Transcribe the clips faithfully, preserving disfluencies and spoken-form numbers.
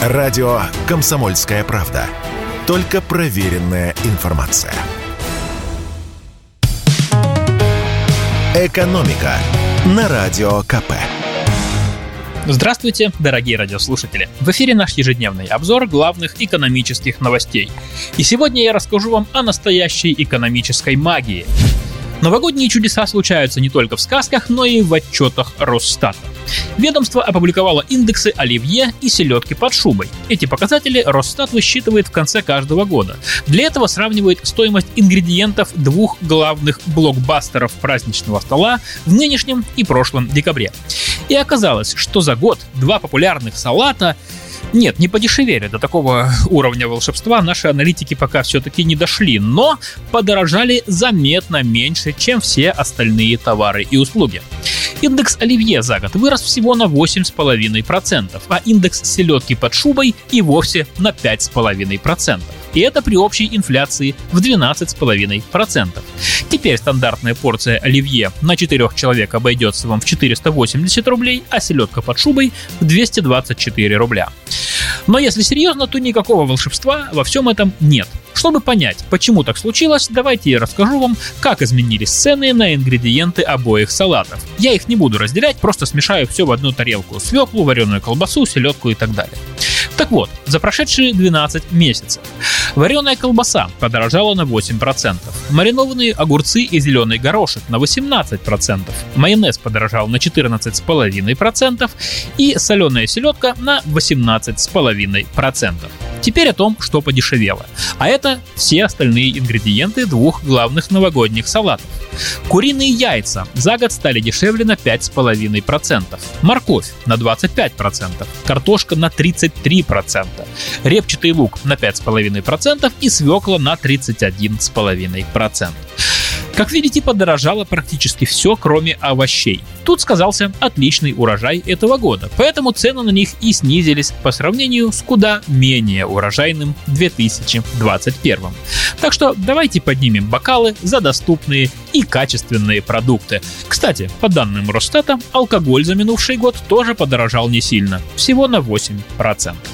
Радио «Комсомольская правда». Только проверенная информация. «Экономика» на Радио КП. Здравствуйте, дорогие радиослушатели! В эфире наш ежедневный обзор главных экономических новостей. И сегодня я расскажу вам о настоящей экономической магии. Новогодние чудеса случаются не только в сказках, но и в отчетах Росстата. Ведомство опубликовало индексы Оливье и селедки под шубой. Эти показатели Росстат высчитывает в конце каждого года. Для этого сравнивает стоимость ингредиентов двух главных блокбастеров праздничного стола в нынешнем и прошлом декабре. И оказалось, что за год два популярных салата... Нет, не подешевели, до такого уровня волшебства наши аналитики пока все-таки не дошли, но подорожали заметно меньше, чем все остальные товары и услуги. Индекс Оливье за год вырос всего на восемь целых пять десятых процента, а индекс селедки под шубой и вовсе на пять целых пять десятых процента. И это при общей инфляции в двенадцать целых пять десятых процента. Теперь стандартная порция оливье на четырех человек обойдется вам в четыреста восемьдесят рублей, а селедка под шубой в двести двадцать четыре рубля. Но если серьезно, то никакого волшебства во всем этом нет. Чтобы понять, почему так случилось, давайте я расскажу вам, как изменились цены на ингредиенты обоих салатов. Я их не буду разделять, просто смешаю все в одну тарелку: свеклу, вареную колбасу, селедку и так далее. Так вот, за прошедшие двенадцать месяцев вареная колбаса подорожала на восемь процентов, маринованные огурцы и зеленый горошек на восемнадцать процентов, майонез подорожал на четырнадцать целых пять десятых процента и соленая селедка на восемнадцать целых пять десятых процента. Теперь о том, что подешевело. А это все остальные ингредиенты двух главных новогодних салатов. Куриные яйца за год стали дешевле на пять целых пять десятых процента, морковь на двадцать пять процентов, картошка на тридцать три процента, репчатый лук на пять целых пять десятых процента и свекла на тридцать один целых пять десятых процента. Как видите, подорожало практически все, кроме овощей. Тут сказался отличный урожай этого года, поэтому цены на них и снизились по сравнению с куда менее урожайным две тысячи двадцать первым. Так что давайте поднимем бокалы за доступные и качественные продукты. Кстати, по данным Росстата, алкоголь за минувший год тоже подорожал не сильно, всего на восемь процентов.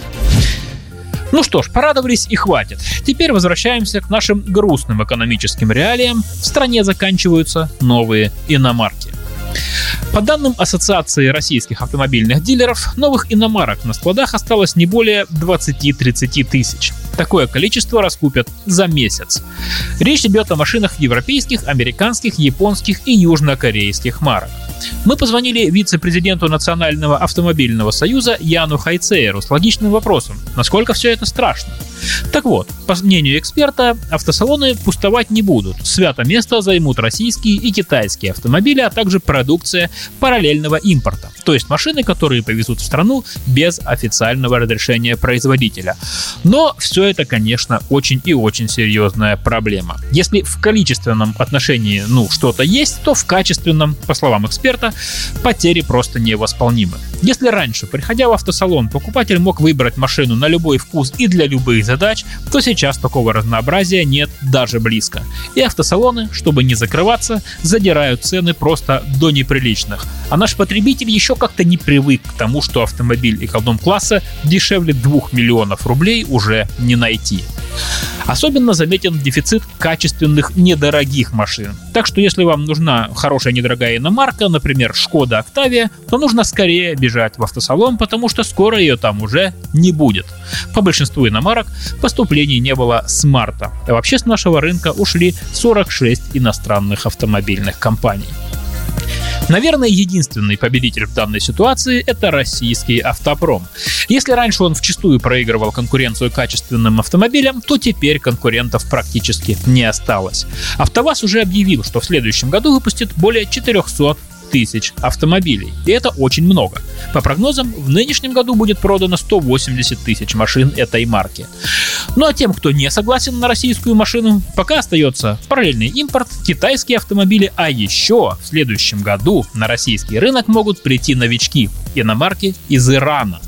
Ну что ж, порадовались и хватит. Теперь возвращаемся к нашим грустным экономическим реалиям. В стране заканчиваются новые иномарки. По данным Ассоциации российских автомобильных дилеров, новых иномарок на складах осталось не более двадцать-тридцать тысяч. Такое количество раскупят за месяц. Речь идет о машинах европейских, американских, японских и южнокорейских марок. Мы позвонили вице-президенту Национального автомобильного союза Яну Хайцеру с логичным вопросом: насколько все это страшно? Так вот, по мнению эксперта, автосалоны пустовать не будут. Свято место займут российские и китайские автомобили, а также продукция параллельного импорта, то есть машины, которые повезут в страну без официального разрешения производителя. Но все это, конечно, очень и очень серьезная проблема. Если в количественном отношении, ну, что-то есть, то в качественном, по словам эксперта, потери просто невосполнимы. Если раньше, приходя в автосалон, покупатель мог выбрать машину на любой вкус и для любых задач, то сейчас такого разнообразия нет даже близко. И автосалоны, чтобы не закрываться, задирают цены просто до неприличных. А наш потребитель еще как-то не привык к тому, что автомобиль эконом-класса дешевле двух миллионов рублей уже не найти. Особенно заметен дефицит качественных недорогих машин. Так что если вам нужна хорошая недорогая иномарка, например, Шкода Октавия, то нужно скорее бежать в автосалон, потому что скоро ее там уже не будет. По большинству иномарок поступлений не было с марта. А вообще с нашего рынка ушли сорок шесть иностранных автомобильных компаний. Наверное, единственный победитель в данной ситуации – это российский автопром. Если раньше он вчастую проигрывал конкуренцию качественным автомобилям, то теперь конкурентов практически не осталось. АвтоВАЗ уже объявил, что в следующем году выпустит более четыреста тысяч автомобилей, и это очень много. По прогнозам, в нынешнем году будет продано сто восемьдесят тысяч машин этой марки. Ну а тем, кто не согласен на российскую машину, пока остается параллельный импорт, китайские автомобили, а еще в следующем году на российский рынок могут прийти новички – иномарки из Ирана.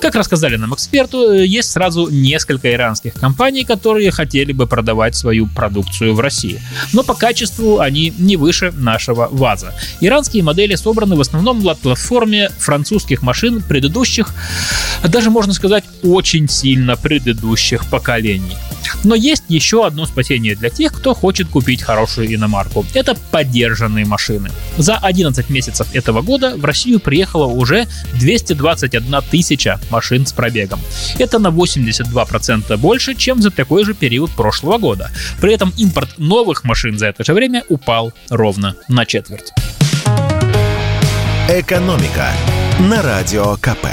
Как рассказали нам эксперту, есть сразу несколько иранских компаний, которые хотели бы продавать свою продукцию в России. Но по качеству они не выше нашего ВАЗа. Иранские модели собраны в основном на платформе французских машин предыдущих, даже можно сказать, очень сильно предыдущих поколений. Но есть еще одно спасение для тех, кто хочет купить хорошую иномарку. Это подержанные машины. За одиннадцать месяцев этого года в Россию приехало уже двести двадцать одна тысяча машин с пробегом. Это на восемьдесят два процента больше, чем за такой же период прошлого года. При этом импорт новых машин за это же время упал ровно на четверть. Экономика на радио КП.